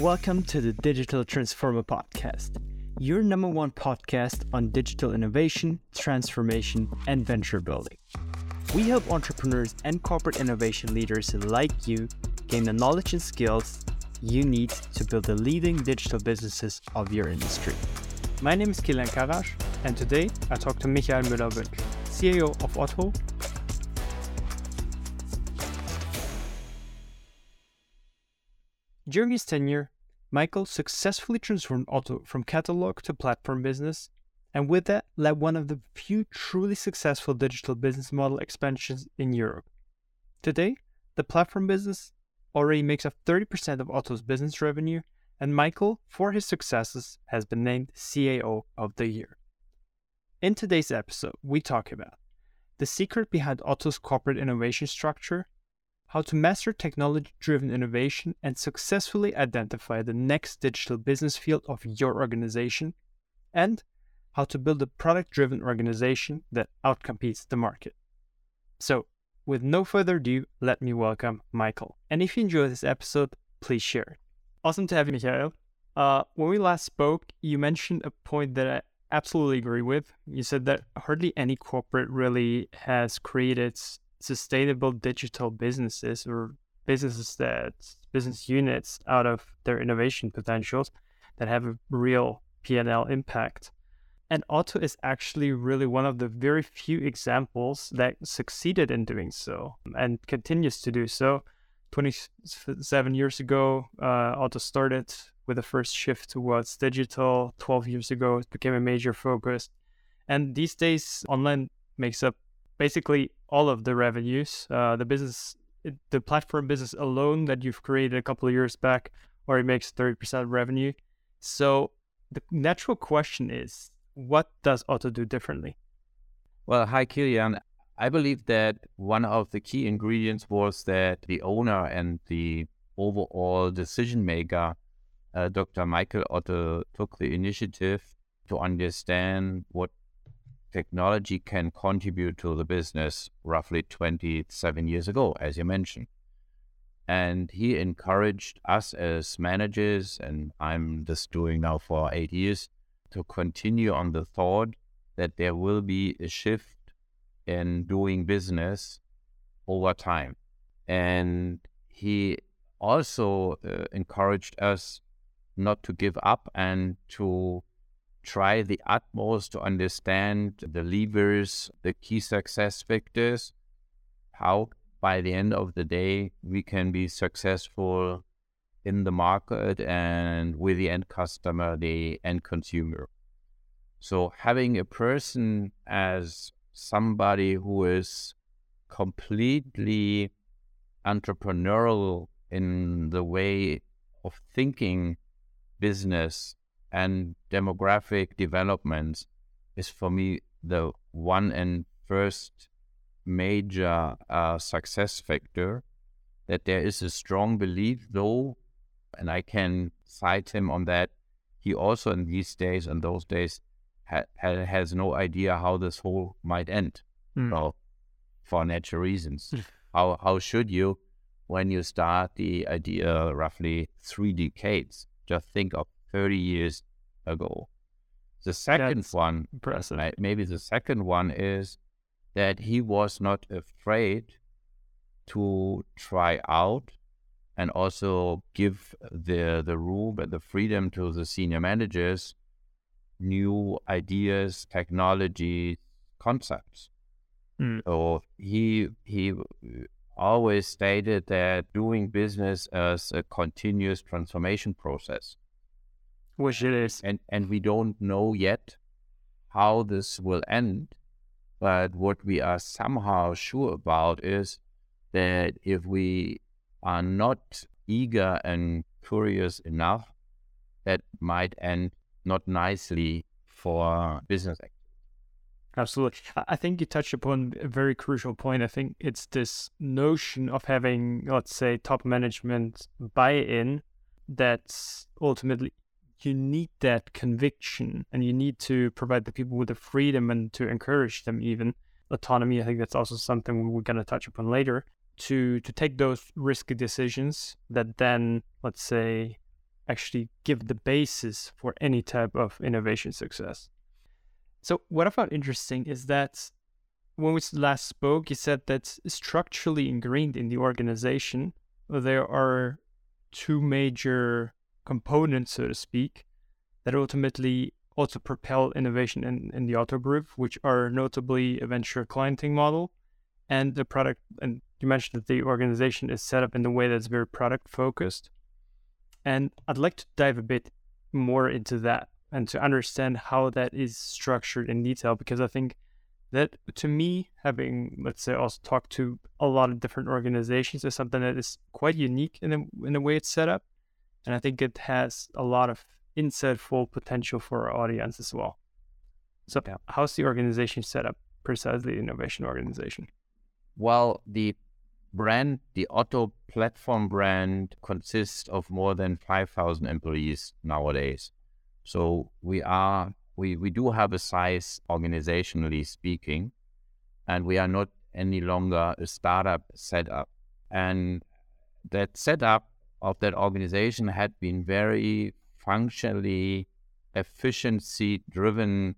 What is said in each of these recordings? Welcome to the Digital Transformer Podcast, your number one podcast on digital innovation, transformation, and venture building. We help entrepreneurs and corporate innovation leaders like you gain the knowledge and skills you need to build the leading digital businesses of your industry. My name is Kilian Karrasch, and today I talk to Michael Müller-Wünsch, CIO of Otto. During his tenure, Michael successfully transformed Otto from catalog to platform business, and with that led one of the few truly successful digital business model expansions in Europe. Today, the platform business already makes up 30% of Otto's business revenue, and Michael, for his successes, has been named CIO of the Year. In today's episode, we talk about the secret behind Otto's corporate innovation structure, how to master technology-driven innovation and successfully identify the next digital business field of your organization, and how to build a product-driven organization that outcompetes the market. So, with no further ado, let me welcome Michael. And if you enjoyed this episode, please share it. Awesome to have you, Michael. When we last spoke, you mentioned a point that I absolutely agree with. You said that hardly any corporate really has created sustainable digital businesses or business units out of their innovation potentials that have a real P&L impact. And Otto is actually really one of the very few examples that succeeded in doing so and continues to do so. 27 years ago, Otto started with the first shift towards digital. 12 years ago, it became a major focus. And these days, online makes up basically all of the revenues. The platform business alone that you've created a couple of years back already makes 30% revenue. So the natural question is, what does Otto do differently? Well, hi, Kilian. I believe that one of the key ingredients was that the owner and the overall decision maker, Dr. Michael Otto, took the initiative to understand what technology can contribute to the business roughly 27 years ago, as you mentioned. And he encouraged us as managers, and I'm just doing now for 8 years, to continue on the thought that there will be a shift in doing business over time. And he also encouraged us not to give up and to try the utmost to understand the levers, the key success factors, how by the end of the day we can be successful in the market and with the end customer, the end consumer. So having a person as somebody who is completely entrepreneurial in the way of thinking business and demographic developments is for me the one and first major success factor, that there is a strong belief, though, and I can cite him on that. He also in these days and those days has no idea how this whole might end. Well, for natural reasons. How should you, when you start the idea roughly 3 decades, just think of 30 years ago. The second one is that he was not afraid to try out and also give the room and the freedom to the senior managers, new ideas, technology, concepts. So he always stated that doing business as a continuous transformation process. Which it is. And we don't know yet how this will end, but what we are somehow sure about is that if we are not eager and curious enough, that might end not nicely for business activity. Absolutely. I think you touched upon a very crucial point. I think it's this notion of having, let's say, top management buy-in that's ultimately you need that conviction, and you need to provide the people with the freedom and to encourage them even. Autonomy, I think that's also something we're going to touch upon later, to take those risky decisions that then, let's say, actually give the basis for any type of innovation success. So what I found interesting is that when we last spoke, you said that structurally ingrained in the organization, there are two major components, so to speak, that ultimately also propel innovation in the Otto Group, which are notably a venture clienting model and the product. And you mentioned that the organization is set up in a way that's very product focused. And I'd like to dive a bit more into that and to understand how that is structured in detail, because I think that, to me, having, let's say, also talked to a lot of different organizations, is something that is quite unique in the way it's set up. And I think it has a lot of insightful potential for our audience as well. So how's the organization set up, precisely the innovation organization? Well, the brand, the Otto platform brand, consists of more than 5,000 employees nowadays. So we do have a size organizationally speaking, and we are not any longer a startup setup. And that setup of that organization had been very functionally efficiency driven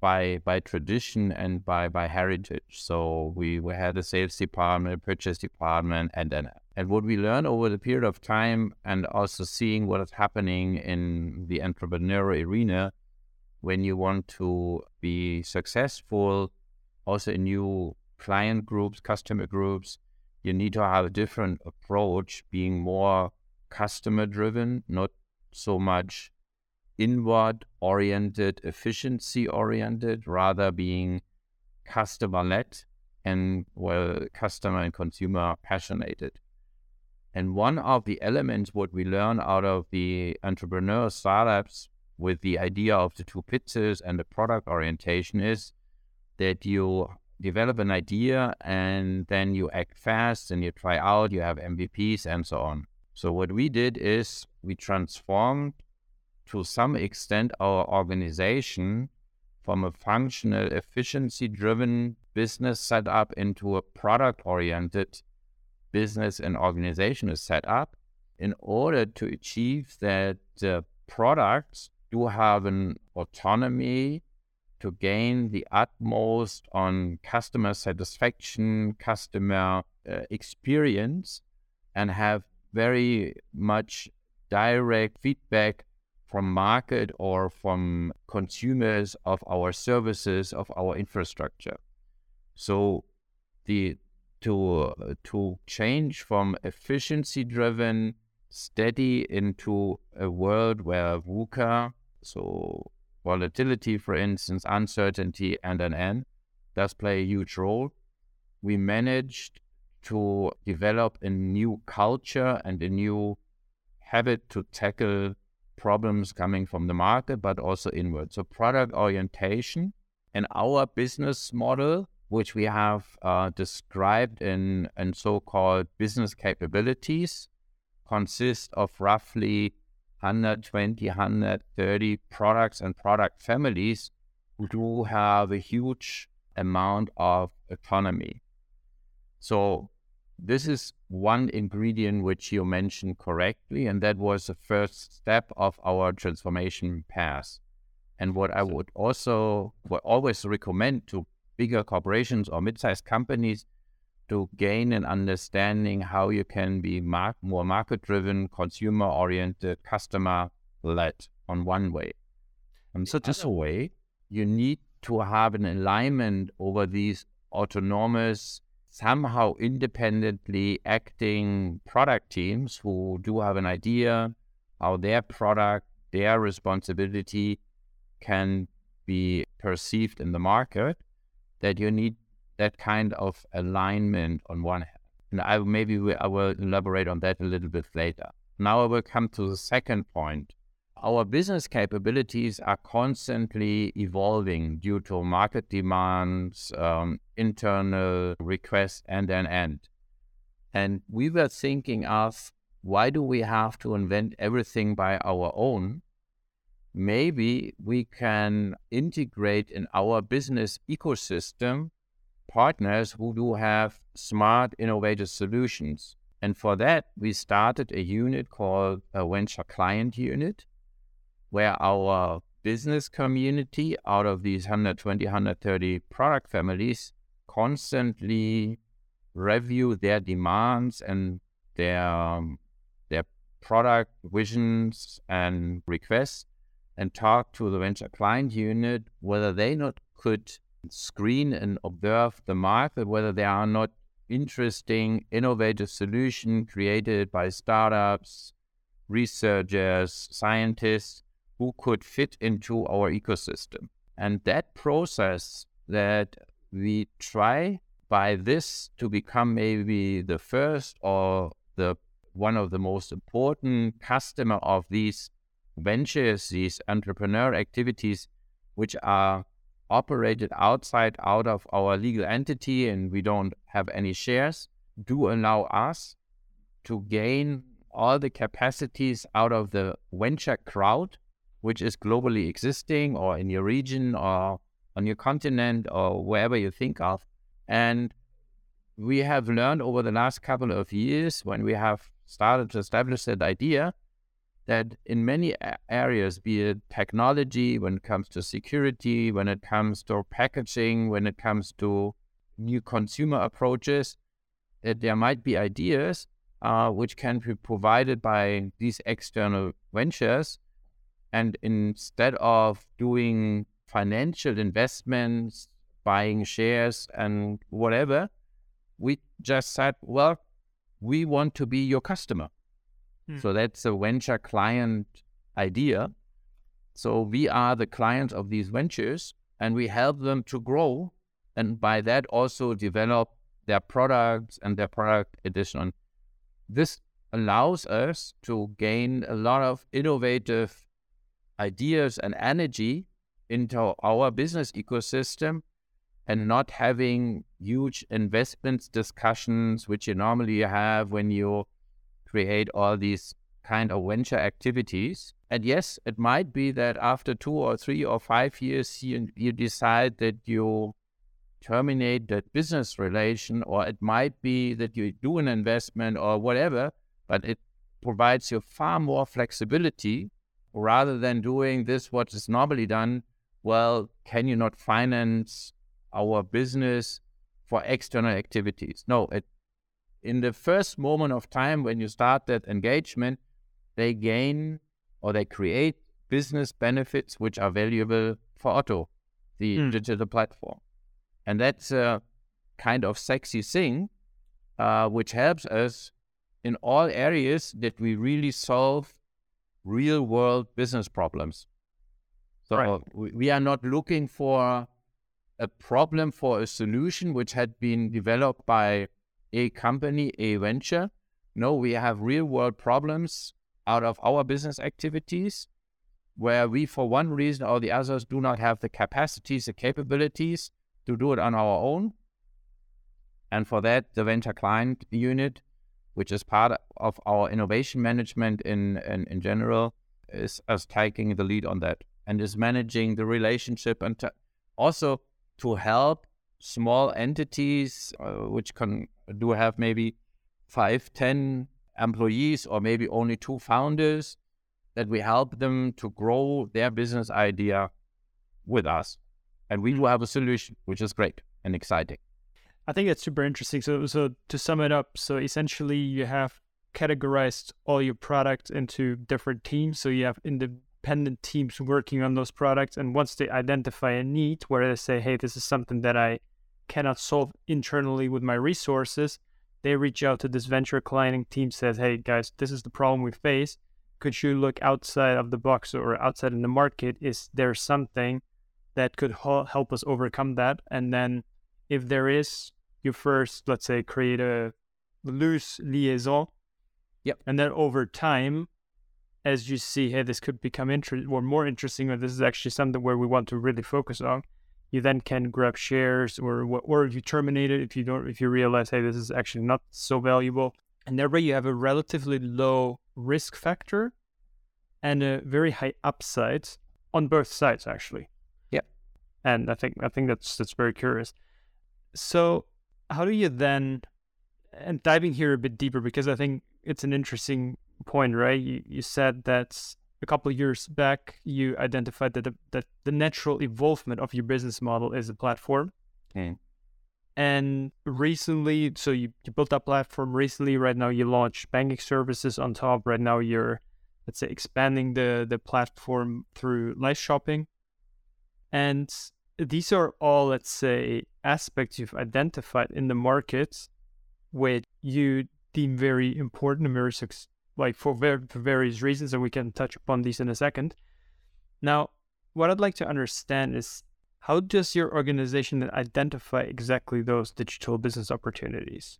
by tradition and by heritage. So we had a sales department, a purchase department, and what we learned over the period of time, and also seeing what is happening in the entrepreneurial arena, when you want to be successful, also in new client groups, customer groups, you need to have a different approach, being more customer driven, not so much inward oriented, efficiency oriented, rather being customer led and customer and consumer passionated. And one of the elements what we learn out of the entrepreneur startups with the idea of the two pizzas and the product orientation is that you develop an idea and then you act fast and you try out, you have MVPs and so on. So what we did is we transformed to some extent our organization from a functional, efficiency-driven business setup into a product-oriented business and organizational setup in order to achieve that products do have an autonomy to gain the utmost on customer satisfaction, customer experience, and have very much direct feedback from market or from consumers of our services, of our infrastructure. So to change from efficiency-driven steady into a world where VUCA, so volatility, for instance, uncertainty, and an N, does play a huge role. We managed to develop a new culture and a new habit to tackle problems coming from the market, but also inward. So product orientation and our business model, which we have described in so-called business capabilities, consists of roughly 120, 130 products and product families who do have a huge amount of autonomy. So this is one ingredient which you mentioned correctly, and that was the first step of our transformation path. And what I would also always recommend to bigger corporations or mid-sized companies to gain an understanding how you can be more market-driven, consumer-oriented, customer-led on one way. And so this way, you need to have an alignment over these autonomous, somehow independently acting product teams who do have an idea how their product, their responsibility can be perceived in the market, that you need that kind of alignment on one hand. And I will elaborate on that a little bit later. Now I will come to the second point. Our business capabilities are constantly evolving due to market demands, internal requests, and. And we were thinking of, why do we have to invent everything by our own? Maybe we can integrate in our business ecosystem partners who do have smart, innovative solutions. And for that, we started a unit called a venture client unit, where our business community out of these 120, 130 product families constantly review their demands and their product visions and requests, and talk to the venture client unit whether they not could screen and observe the market, whether there are not interesting, innovative solutions created by startups, researchers, scientists who could fit into our ecosystem. And that process that we try by this to become maybe the first or the one of the most important customer of these ventures, these entrepreneur activities, which are operated out of our legal entity and we don't have any shares, do allow us to gain all the capacities out of the venture crowd, which is globally existing or in your region or on your continent or wherever you think of. And we have learned over the last couple of years when we have started to establish that idea that in many areas, be it technology, when it comes to security, when it comes to packaging, when it comes to new consumer approaches, that there might be ideas which can be provided by these external ventures. And instead of doing financial investments, buying shares and whatever, we just said, well, we want to be your customer. So that's a venture client idea. So we are the clients of these ventures and we help them to grow and by that also develop their products and their product addition. This allows us to gain a lot of innovative ideas and energy into our business ecosystem and not having huge investments discussions, which you normally have when you create all these kind of venture activities. And yes, it might be that after 2 or 3 or 5 years, you decide that you terminate that business relation, or it might be that you do an investment or whatever, but it provides you far more flexibility rather than doing this, what is normally done. Well, can you not finance our business for external activities? No, in the first moment of time when you start that engagement, they gain or they create business benefits which are valuable for Otto, the digital platform. And that's a kind of sexy thing which helps us in all areas that we really solve real world business problems. So we are not looking for a problem for a solution which had been developed by a company, a venture. No, we have real-world problems out of our business activities where we, for one reason or the others, do not have the capacities, the capabilities to do it on our own. And for that, the venture client unit, which is part of our innovation management in general, is us taking the lead on that and is managing the relationship and also to help small entities which can do have maybe 5-10 employees or maybe only 2 founders, that we help them to grow their business idea with us, and we do have a solution which is great and exciting. I think that's super interesting. So to sum it up, so essentially you have categorized all your products into different teams, so you have independent teams working on those products, and once they identify a need where they say, hey, this is something that I cannot solve internally with my resources, they reach out to this venture client team, says, hey guys, this is the problem we face. Could you look outside of the box or outside in the market? Is there something that could help us overcome that? And then if there is, you first, let's say, create a loose liaison. Yep. And then over time, as you see, hey, this could become more interesting, or this is actually something where we want to really focus on, you then can grab shares, or if you terminate it, if you realize, hey, this is actually not so valuable. And that way you have a relatively low risk factor and a very high upside on both sides, actually. Yeah. And I think that's very curious. So how do you then And diving here a bit deeper, because I think it's an interesting point, right? You said that a couple of years back, you identified that the natural evolvement of your business model is a platform. Mm. And recently, so you built that platform recently. Right now, you launched banking services on top. Right now, you're, let's say, expanding the platform through live shopping. And these are all, let's say, aspects you've identified in the market, which you deem very important and very for various reasons, and we can touch upon these in a second. Now, what I'd like to understand is, how does your organization identify exactly those digital business opportunities,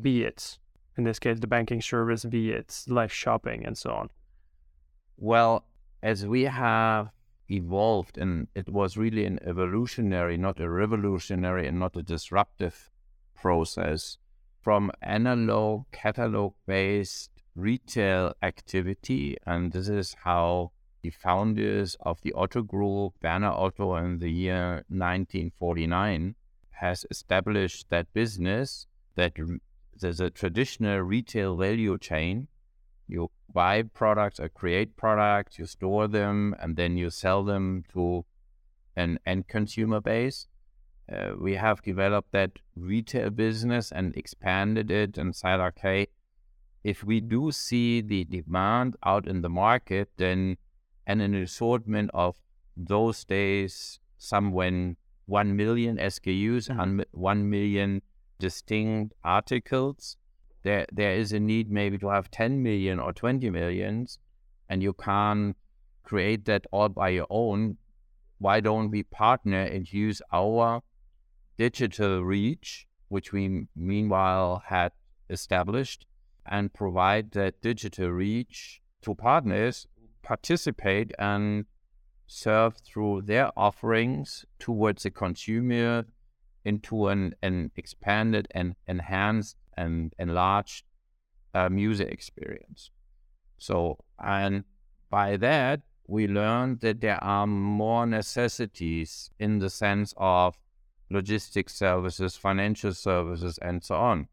be it, in this case, the banking service, be it live shopping and so on? Well, as we have evolved, and it was really an evolutionary, not a revolutionary, and not a disruptive process, from analog, catalog-based retail activity, and this is how the founders of the Otto Group, Werner Otto, in the year 1949, has established that business, that there's a traditional retail value chain. You buy products or create products, you store them, and then you sell them to an end consumer base. We have developed that retail business and expanded it and said, okay, if we do see the demand out in the market, then and an assortment of those days, some when 1 million SKUs, and 1 million distinct articles, there is a need maybe to have 10 million or 20 millions, and you can't create that all by your own. Why don't we partner and use our digital reach, which we meanwhile had established, and provide that digital reach to partners, participate and serve through their offerings towards the consumer into an expanded and enhanced and enlarged user experience. So, and by that, we learned that there are more necessities in the sense of logistics services, financial services, and so on,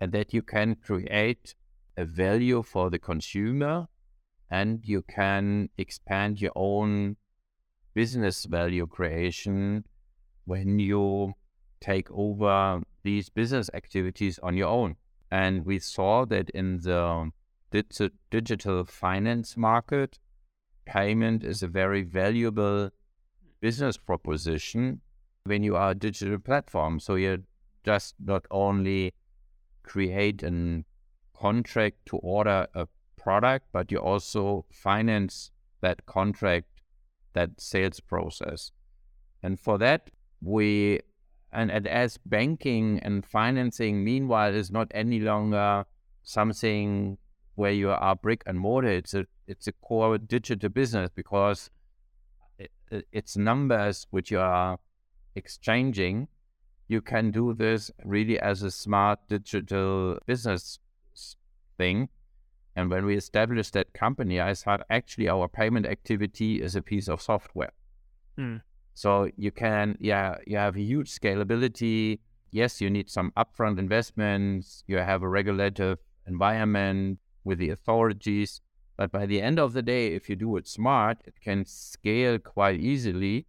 and that you can create a value for the consumer, and you can expand your own business value creation when you take over these business activities on your own. And we saw that in the digital finance market, payment is a very valuable business proposition when you are a digital platform. So you just not only create a contract to order a product, but you also finance that contract, that sales process. And for that, and as banking and financing, meanwhile, is not any longer something where you are brick and mortar, it's a core digital business, because it's numbers which you are exchanging. You can do this really as a smart digital business thing. And when we established that company, I thought actually our payment activity is a piece of software. Mm. So you have a huge scalability. Yes, you need some upfront investments. You have a regulative environment with the authorities. But by the end of the day, if you do it smart, it can scale quite easily.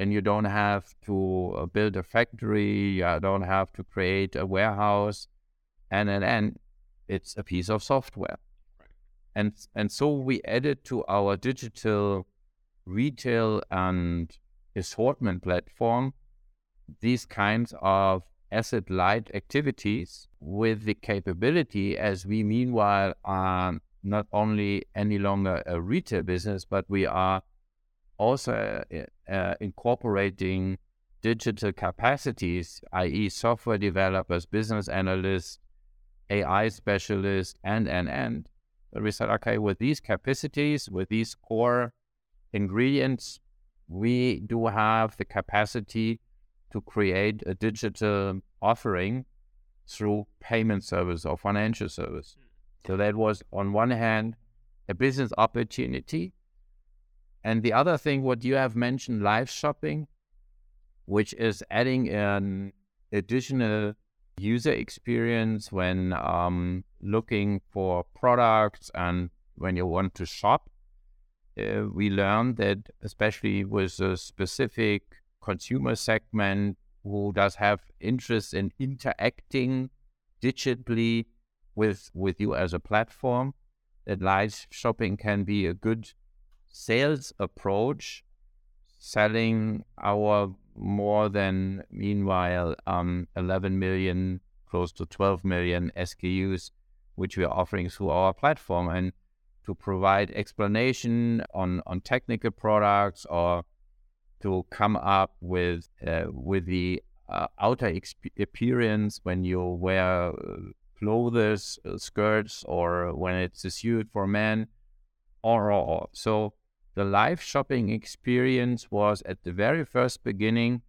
And you don't have to build a factory. You don't have to create a warehouse. And it's a piece of software. And so we added to our digital retail and assortment platform these kinds of asset-light activities with the capability, as we meanwhile are not only any longer a retail business, but we are also incorporating digital capacities, i.e. software developers, business analysts, AI specialists, and. But we said, okay, with these capacities, with these core ingredients, we do have the capacity to create a digital offering through payment service or financial service. So that was, on one hand, a business opportunity. And the other thing, what you have mentioned, live shopping, which is adding an additional user experience when looking for products and when you want to shop. We learned that especially with a specific consumer segment who does have interest in interacting digitally with you as a platform, that live shopping can be a good sales approach, selling our more than, meanwhile, 11 million, close to 12 million SKUs, which we are offering through our platform, and to provide explanation on technical products or to come up with the outer appearance when you wear clothes, skirts, or when it's a suit for men, or. So the live shopping experience was at the very first beginning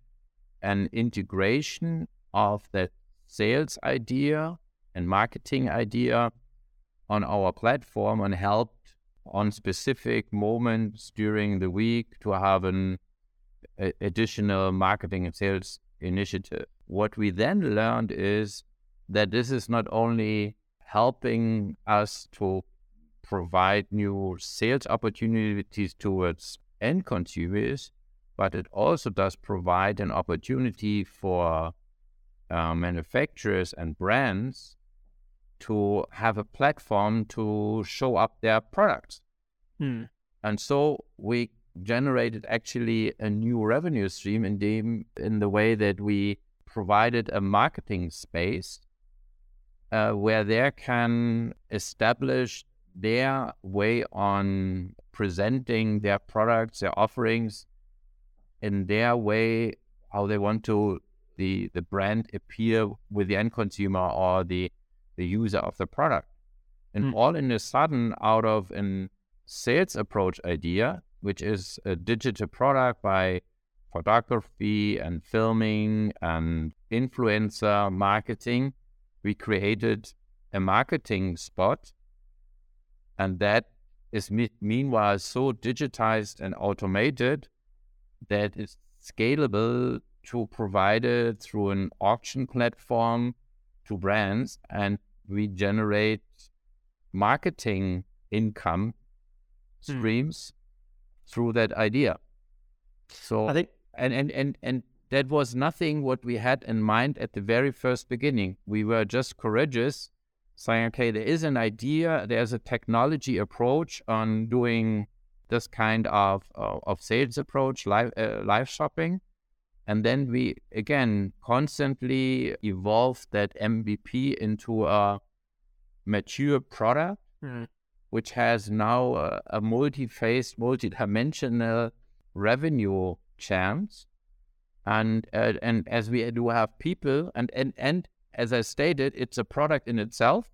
an integration of that sales idea and marketing idea on our platform, and helped on specific moments during the week to have an additional marketing and sales initiative. What we then learned is that this is not only helping us to provide new sales opportunities towards end consumers, but it also does provide an opportunity for manufacturers and brands to have a platform to show up their products. And so we generated actually a new revenue stream in the way that we provided a marketing space where they can establish their way on presenting their products, their offerings, in their way how they want to the brand appear with the end consumer or the user of the product. And all in a sudden, out of a sales approach idea, which is a digital product by photography and filming and influencer marketing, we created a marketing spot. And that is meanwhile so digitized and automated that it's scalable to provide it through an auction platform to brands. And we generate marketing income streams through that idea. So I think, and that was nothing what we had in mind at the very first beginning. We were just courageous, saying, okay, there is an idea, there's a technology approach on doing this kind of sales approach, live shopping. And then we, again, constantly evolved that MVP into a mature product, which has now a multi-phase, multi-dimensional revenue chance. And as we do have people, and as I stated, it's a product in itself.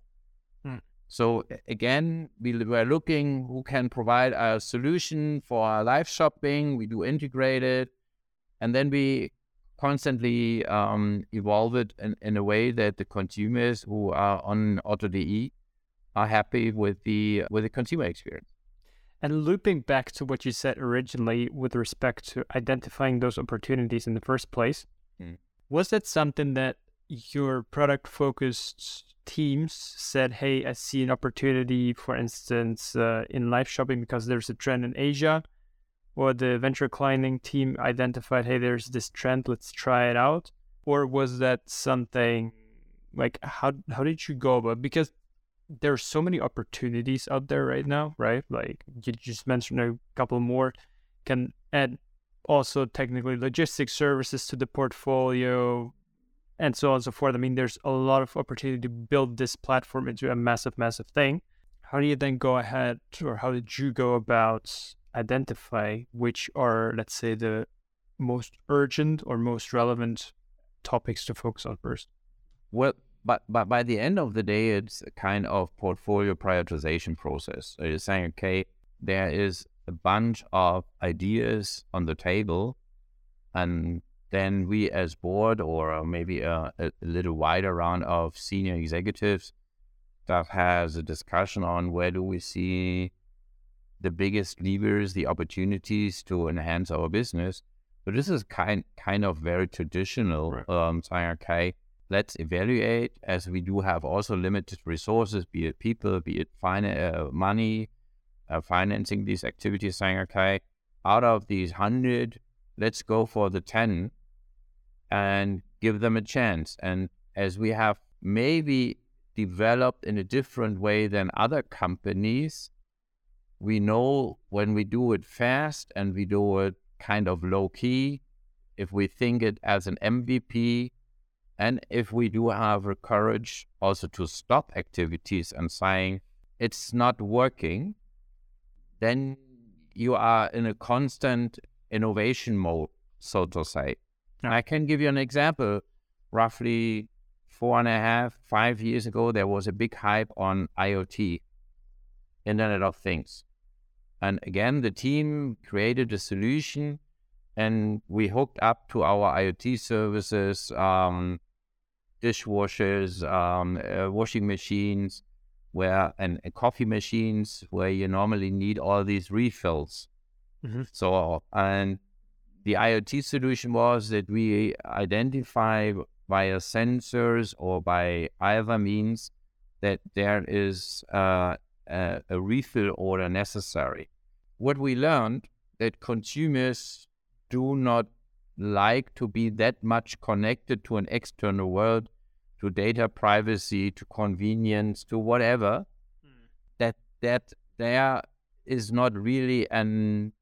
So again, we were looking who can provide a solution for our live shopping. We do integrate it. And then we constantly evolve it in a way that the consumers who are on Otto.de are happy with the consumer experience. And looping back to what you said originally with respect to identifying those opportunities in the first place, was that something that your product-focused teams said, hey, I see an opportunity, for instance, in live shopping because there's a trend in Asia? Or the venture climbing team identified, hey, there's this trend, let's try it out? Or was that something, like, how did you go about? Because there are so many opportunities out there right now, right? Like, you just mentioned a couple more. Can add also technically logistics services to the portfolio, and so on and so forth. I mean, there's a lot of opportunity to build this platform into a massive, massive thing. How do you then go ahead, or how did you go about identifying which are, let's say, the most urgent or most relevant topics to focus on first? Well, but by the end of the day, it's a kind of portfolio prioritization process. So you're saying, okay, there is a bunch of ideas on the table, and then we as board, or maybe a little wider round of senior executives, that has a discussion on where do we see the biggest levers, the opportunities to enhance our business. But this is kind of very traditional. Saying, okay, let's evaluate, as we do have also limited resources, be it people, be it money, financing these activities, saying, okay, out of these 100, let's go for the 10 and give them a chance. And as we have maybe developed in a different way than other companies, we know when we do it fast and we do it kind of low key, if we think it as an MVP, and if we do have the courage also to stop activities and saying it's not working, then you are in a constant innovation mode, so to say. Yeah. I can give you an example. Roughly 4.5-5 years ago, there was a big hype on IoT, Internet of Things. And again, the team created a solution and we hooked up to our IoT services, dishwashers, washing machines, and coffee machines, where you normally need all these refills. Mm-hmm. So, and the IoT solution was that we identify via sensors or by other means that there is a refill order necessary. What we learned, that consumers do not like to be that much connected to an external world, to data privacy, to convenience, to whatever, that there is not really an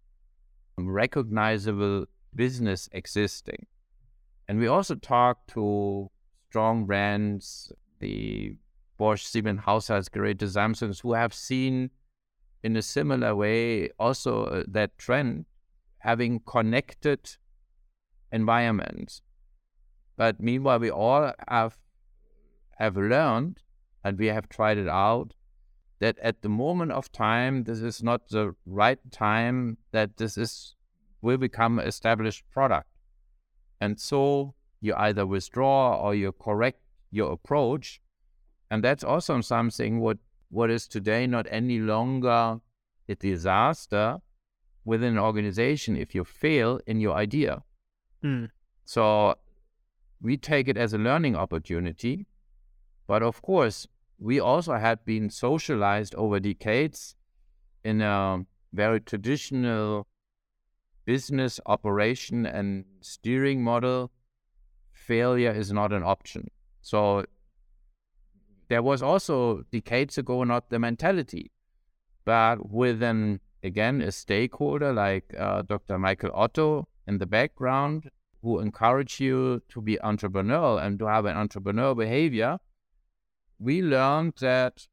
recognizable business existing. And we also talked to strong brands, the Bosch, Siemens, Haushaltsgeräte, Samsung, who have seen in a similar way also that trend, having connected environments. But meanwhile, we all have learned, and we have tried it out, that at the moment of time, this is not the right time, that this will become an established product. And so you either withdraw or you correct your approach. And that's also something what is today not any longer a disaster within an organization if you fail in your idea. Mm. So we take it as a learning opportunity. But of course, we also had been socialized over decades in a very traditional business operation and steering model. Failure is not an option. So there was also decades ago not the mentality, but with a stakeholder like Dr. Michael Otto in the background, who encourage you to be entrepreneurial and to have an entrepreneurial behavior, we learned that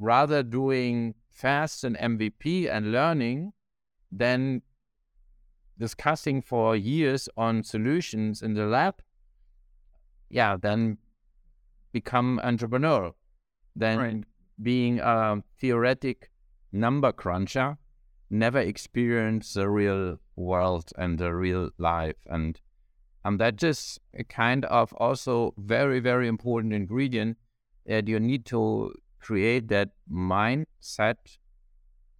rather doing fast an MVP and learning than discussing for years on solutions in the lab, then become entrepreneurial, then right. Being a theoretic number cruncher, never experience the real world and the real life. And that's just a kind of also very, very important ingredient that you need to create, that mindset,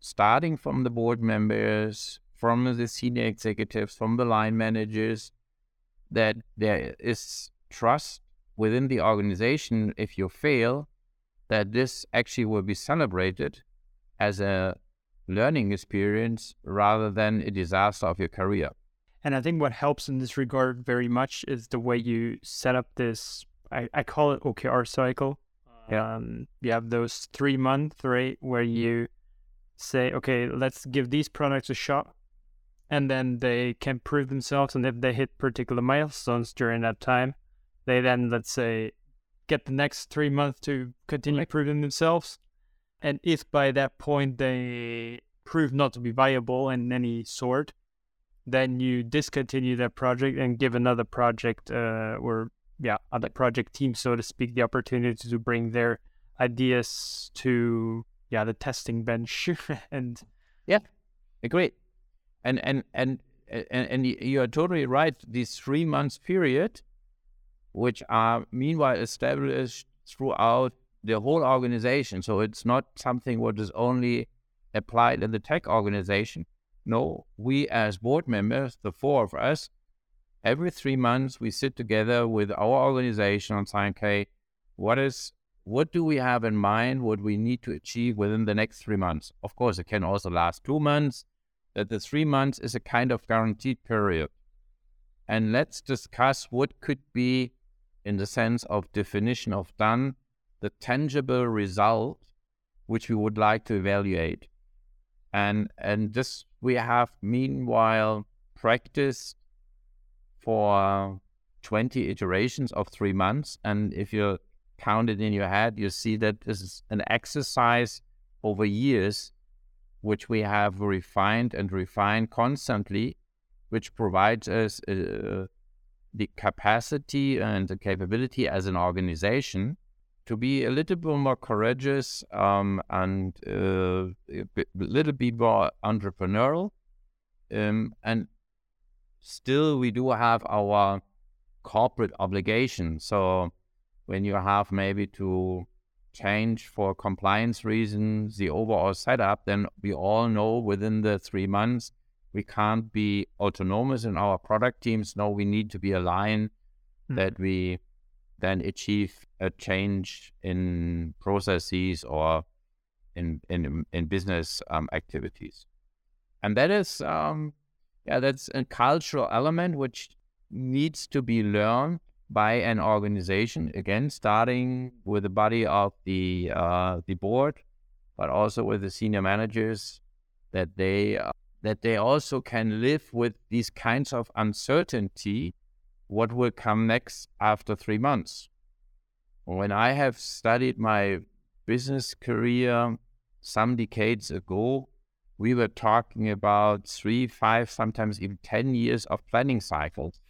starting from the board members, from the senior executives, from the line managers, that there is trust within the organization. If you fail, that this actually will be celebrated as a learning experience rather than a disaster of your career. And I think what helps in this regard very much is the way you set up this, I call it OKR cycle. You have those 3 months, right, where you say, okay, let's give these products a shot, and then they can prove themselves. And if they hit particular milestones during that time, they then, let's say, get the next 3 months to continue proving themselves. And if by that point they prove not to be viable in any sort, then you discontinue that project and give another project other project team, so to speak, the opportunity to bring their ideas to the testing bench. And agreed. And you are totally right. This 3 months period, which are meanwhile established throughout the whole organization, so it's not something what is only applied in the tech organization. No, we as board members, the four of us, Every 3 months, we sit together with our organization and say, okay, what do we have in mind, what we need to achieve within the next 3 months? Of course, it can also last 2 months. That the 3 months is a kind of guaranteed period. And let's discuss what could be, in the sense of definition of done, the tangible result which we would like to evaluate. And this we have, meanwhile, practiced for 20 iterations of 3 months. And if you count it in your head, you see that this is an exercise over years, which we have refined and refined constantly, which provides us the capacity and the capability as an organization to be a little bit more courageous and a little bit more entrepreneurial. And still we do have our corporate obligation. So when you have maybe to change for compliance reasons the overall setup, then we all know within the 3 months we can't be autonomous in our product teams. No, we need to be aligned that we then achieve a change in processes or in business activities. And that is, that's a cultural element which needs to be learned by an organization, again, starting with the body of the board, but also with the senior managers, that they also can live with these kinds of uncertainty. What will come next after 3 months? When I have studied my business career some decades ago, we were talking about 3, 5, sometimes even 10 years of planning cycles.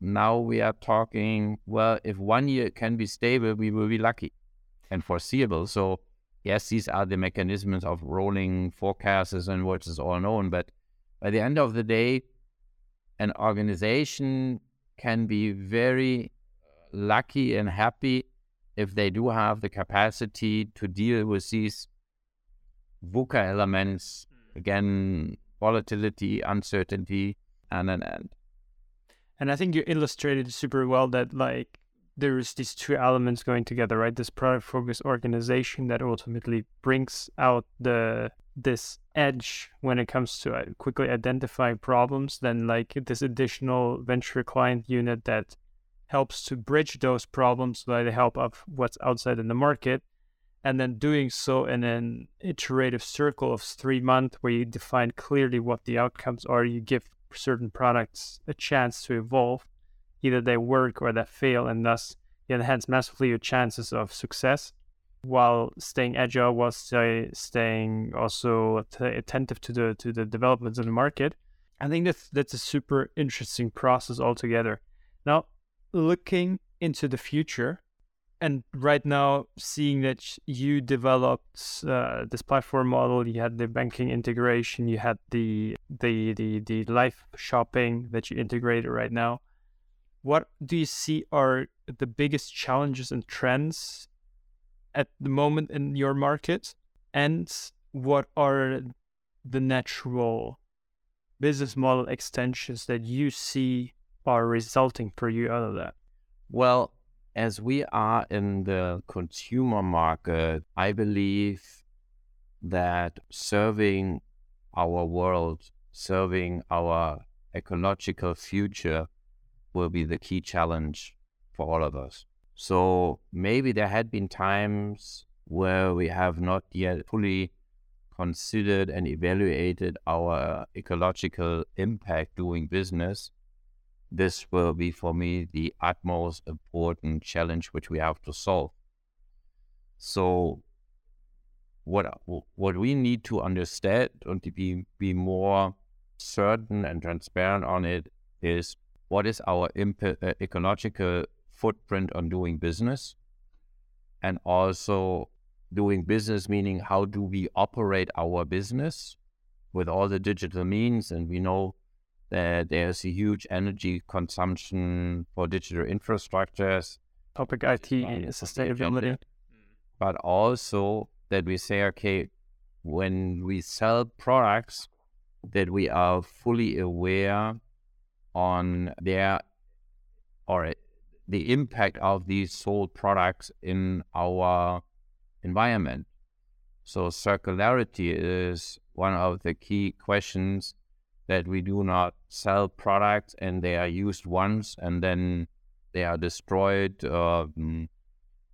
Now we are talking, well, if 1 year can be stable, we will be lucky and foreseeable. So yes, these are the mechanisms of rolling forecasts and what is all known. But by the end of the day, an organization can be very lucky and happy if they do have the capacity to deal with these VUCA elements, again, volatility, uncertainty, and an end. And I think you illustrated super well that, like, there's these two elements going together, right? This product-focused organization that ultimately brings out this edge when it comes to quickly identifying problems, then like this additional venture client unit that helps to bridge those problems by the help of what's outside in the market, and then doing so in an iterative circle of 3 months where you define clearly what the outcomes are. You give certain products a chance to evolve, either they work or they fail, and thus you enhance massively your chances of success while staying agile, while staying also attentive to the developments in the market. I think that's a super interesting process altogether. Now, looking into the future, and right now seeing that you developed this platform model, you had the banking integration, you had the live shopping that you integrated right now, what do you see are the biggest challenges and trends at the moment in your market, and what are the natural business model extensions that you see are resulting for you out of that? Well, as we are in the consumer market, I believe that serving our world, serving our ecological future will be the key challenge for all of us. So maybe there had been times where we have not yet fully considered and evaluated our ecological impact doing business. This will be, for me, the utmost important challenge which we have to solve. So what we need to understand and to be more certain and transparent on it is what is our ecological footprint on doing business, and also doing business meaning how do we operate our business with all the digital means. And we know that there's a huge energy consumption for digital infrastructures, topic IT and sustainability, but also that we say, okay, when we sell products, that we are fully aware on their or the impact of these sold products in our environment. So circularity is one of the key questions, that we do not sell products and they are used once and then they are destroyed,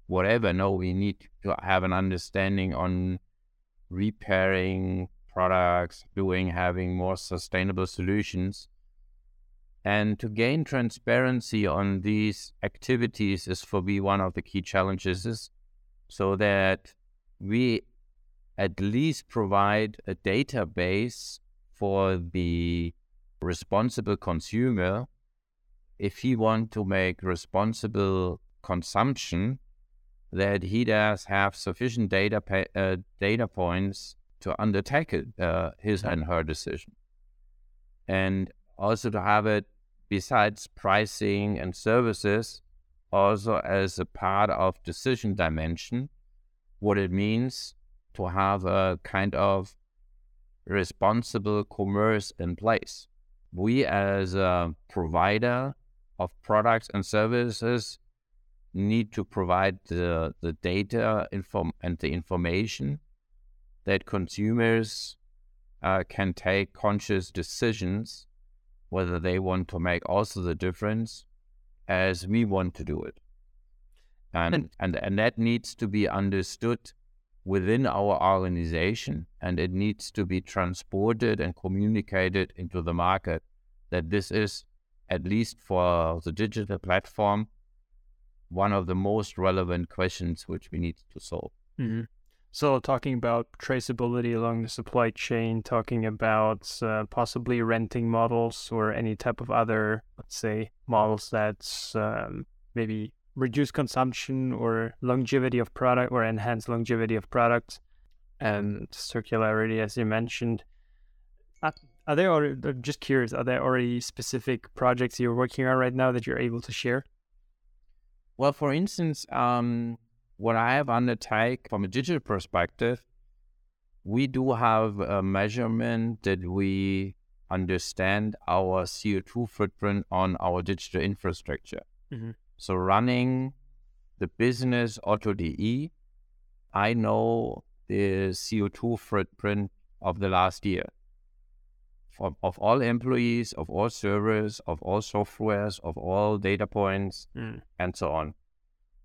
whatever. No, we need to have an understanding on repairing products, having more sustainable solutions. And to gain transparency on these activities is for me one of the key challenges, is so that we at least provide a database for the responsible consumer. If he wants to make responsible consumption, that he does have sufficient data points to undertake his and her decision. And also to have it, besides pricing and services, also as a part of decision dimension, what it means to have a kind of responsible commerce in place. We as a provider of products and services need to provide the data and the information that consumers can take conscious decisions whether they want to make also the difference as we want to do it. And that needs to be understood within our organization, and it needs to be transported and communicated into the market, that this is, at least for the digital platform, one of the most relevant questions which we need to solve. Mm-hmm. So talking about traceability along the supply chain, talking about possibly renting models or any type of other, let's say, models that's maybe reduce consumption or longevity of product or enhance longevity of products, and circularity, as you mentioned. Are there already, I'm just curious, are there already specific projects you're working on right now that you're able to share? Well, for instance, what I have undertaken from a digital perspective, we do have a measurement that we understand our CO2 footprint on our digital infrastructure. Mm-hmm. So running the business Otto.de, I know the CO2 footprint of the last year of all employees, of all servers, of all softwares, of all data points, and so on.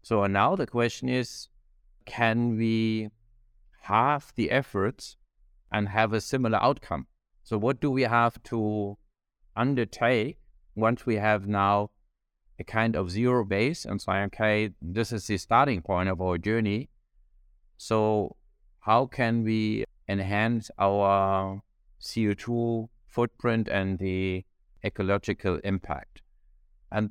So now the question is, can we halve the efforts and have a similar outcome? So what do we have to undertake once we have now a kind of zero base and say, okay, this is the starting point of our journey. So how can we enhance our CO2 footprint and the ecological impact? And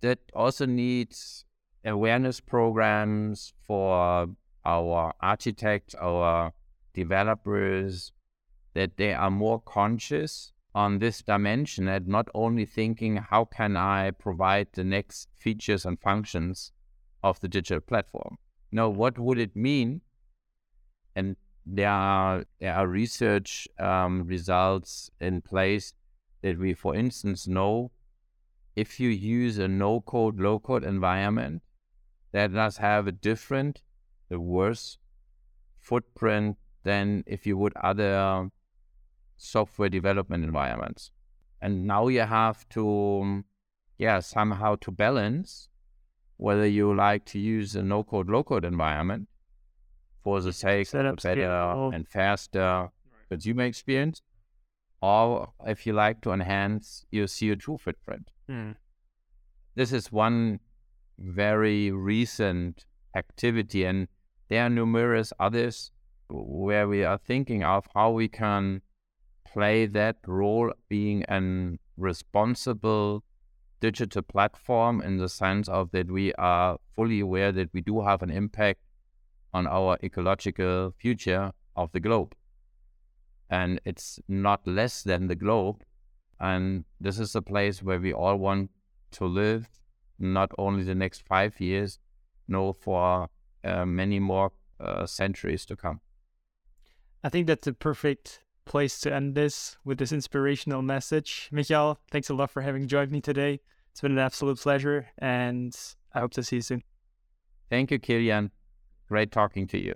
that also needs awareness programs for our architects, our developers, that they are more conscious on this dimension, and not only thinking, how can I provide the next features and functions of the digital platform? No, what would it mean? And there are research results in place that we, for instance, know if you use a no-code, low-code environment, that does have a different, a worse footprint than if you would other software development environments. And now you have to somehow to balance whether you like to use a no-code, low-code environment for the sake of better and faster consumer experience, or if you like to enhance your CO2 footprint. This is one very recent activity, and there are numerous others where we are thinking of how we can play that role, being a responsible digital platform, in the sense of that we are fully aware that we do have an impact on our ecological future of the globe. And it's not less than the globe. And this is a place where we all want to live, not only the next 5 years, for many more centuries to come. I think that's a perfect place to end this with this inspirational message. Michael, thanks a lot for having joined me today. It's been an absolute pleasure, and I hope to see you soon. Thank you, Kilian. Great talking to you.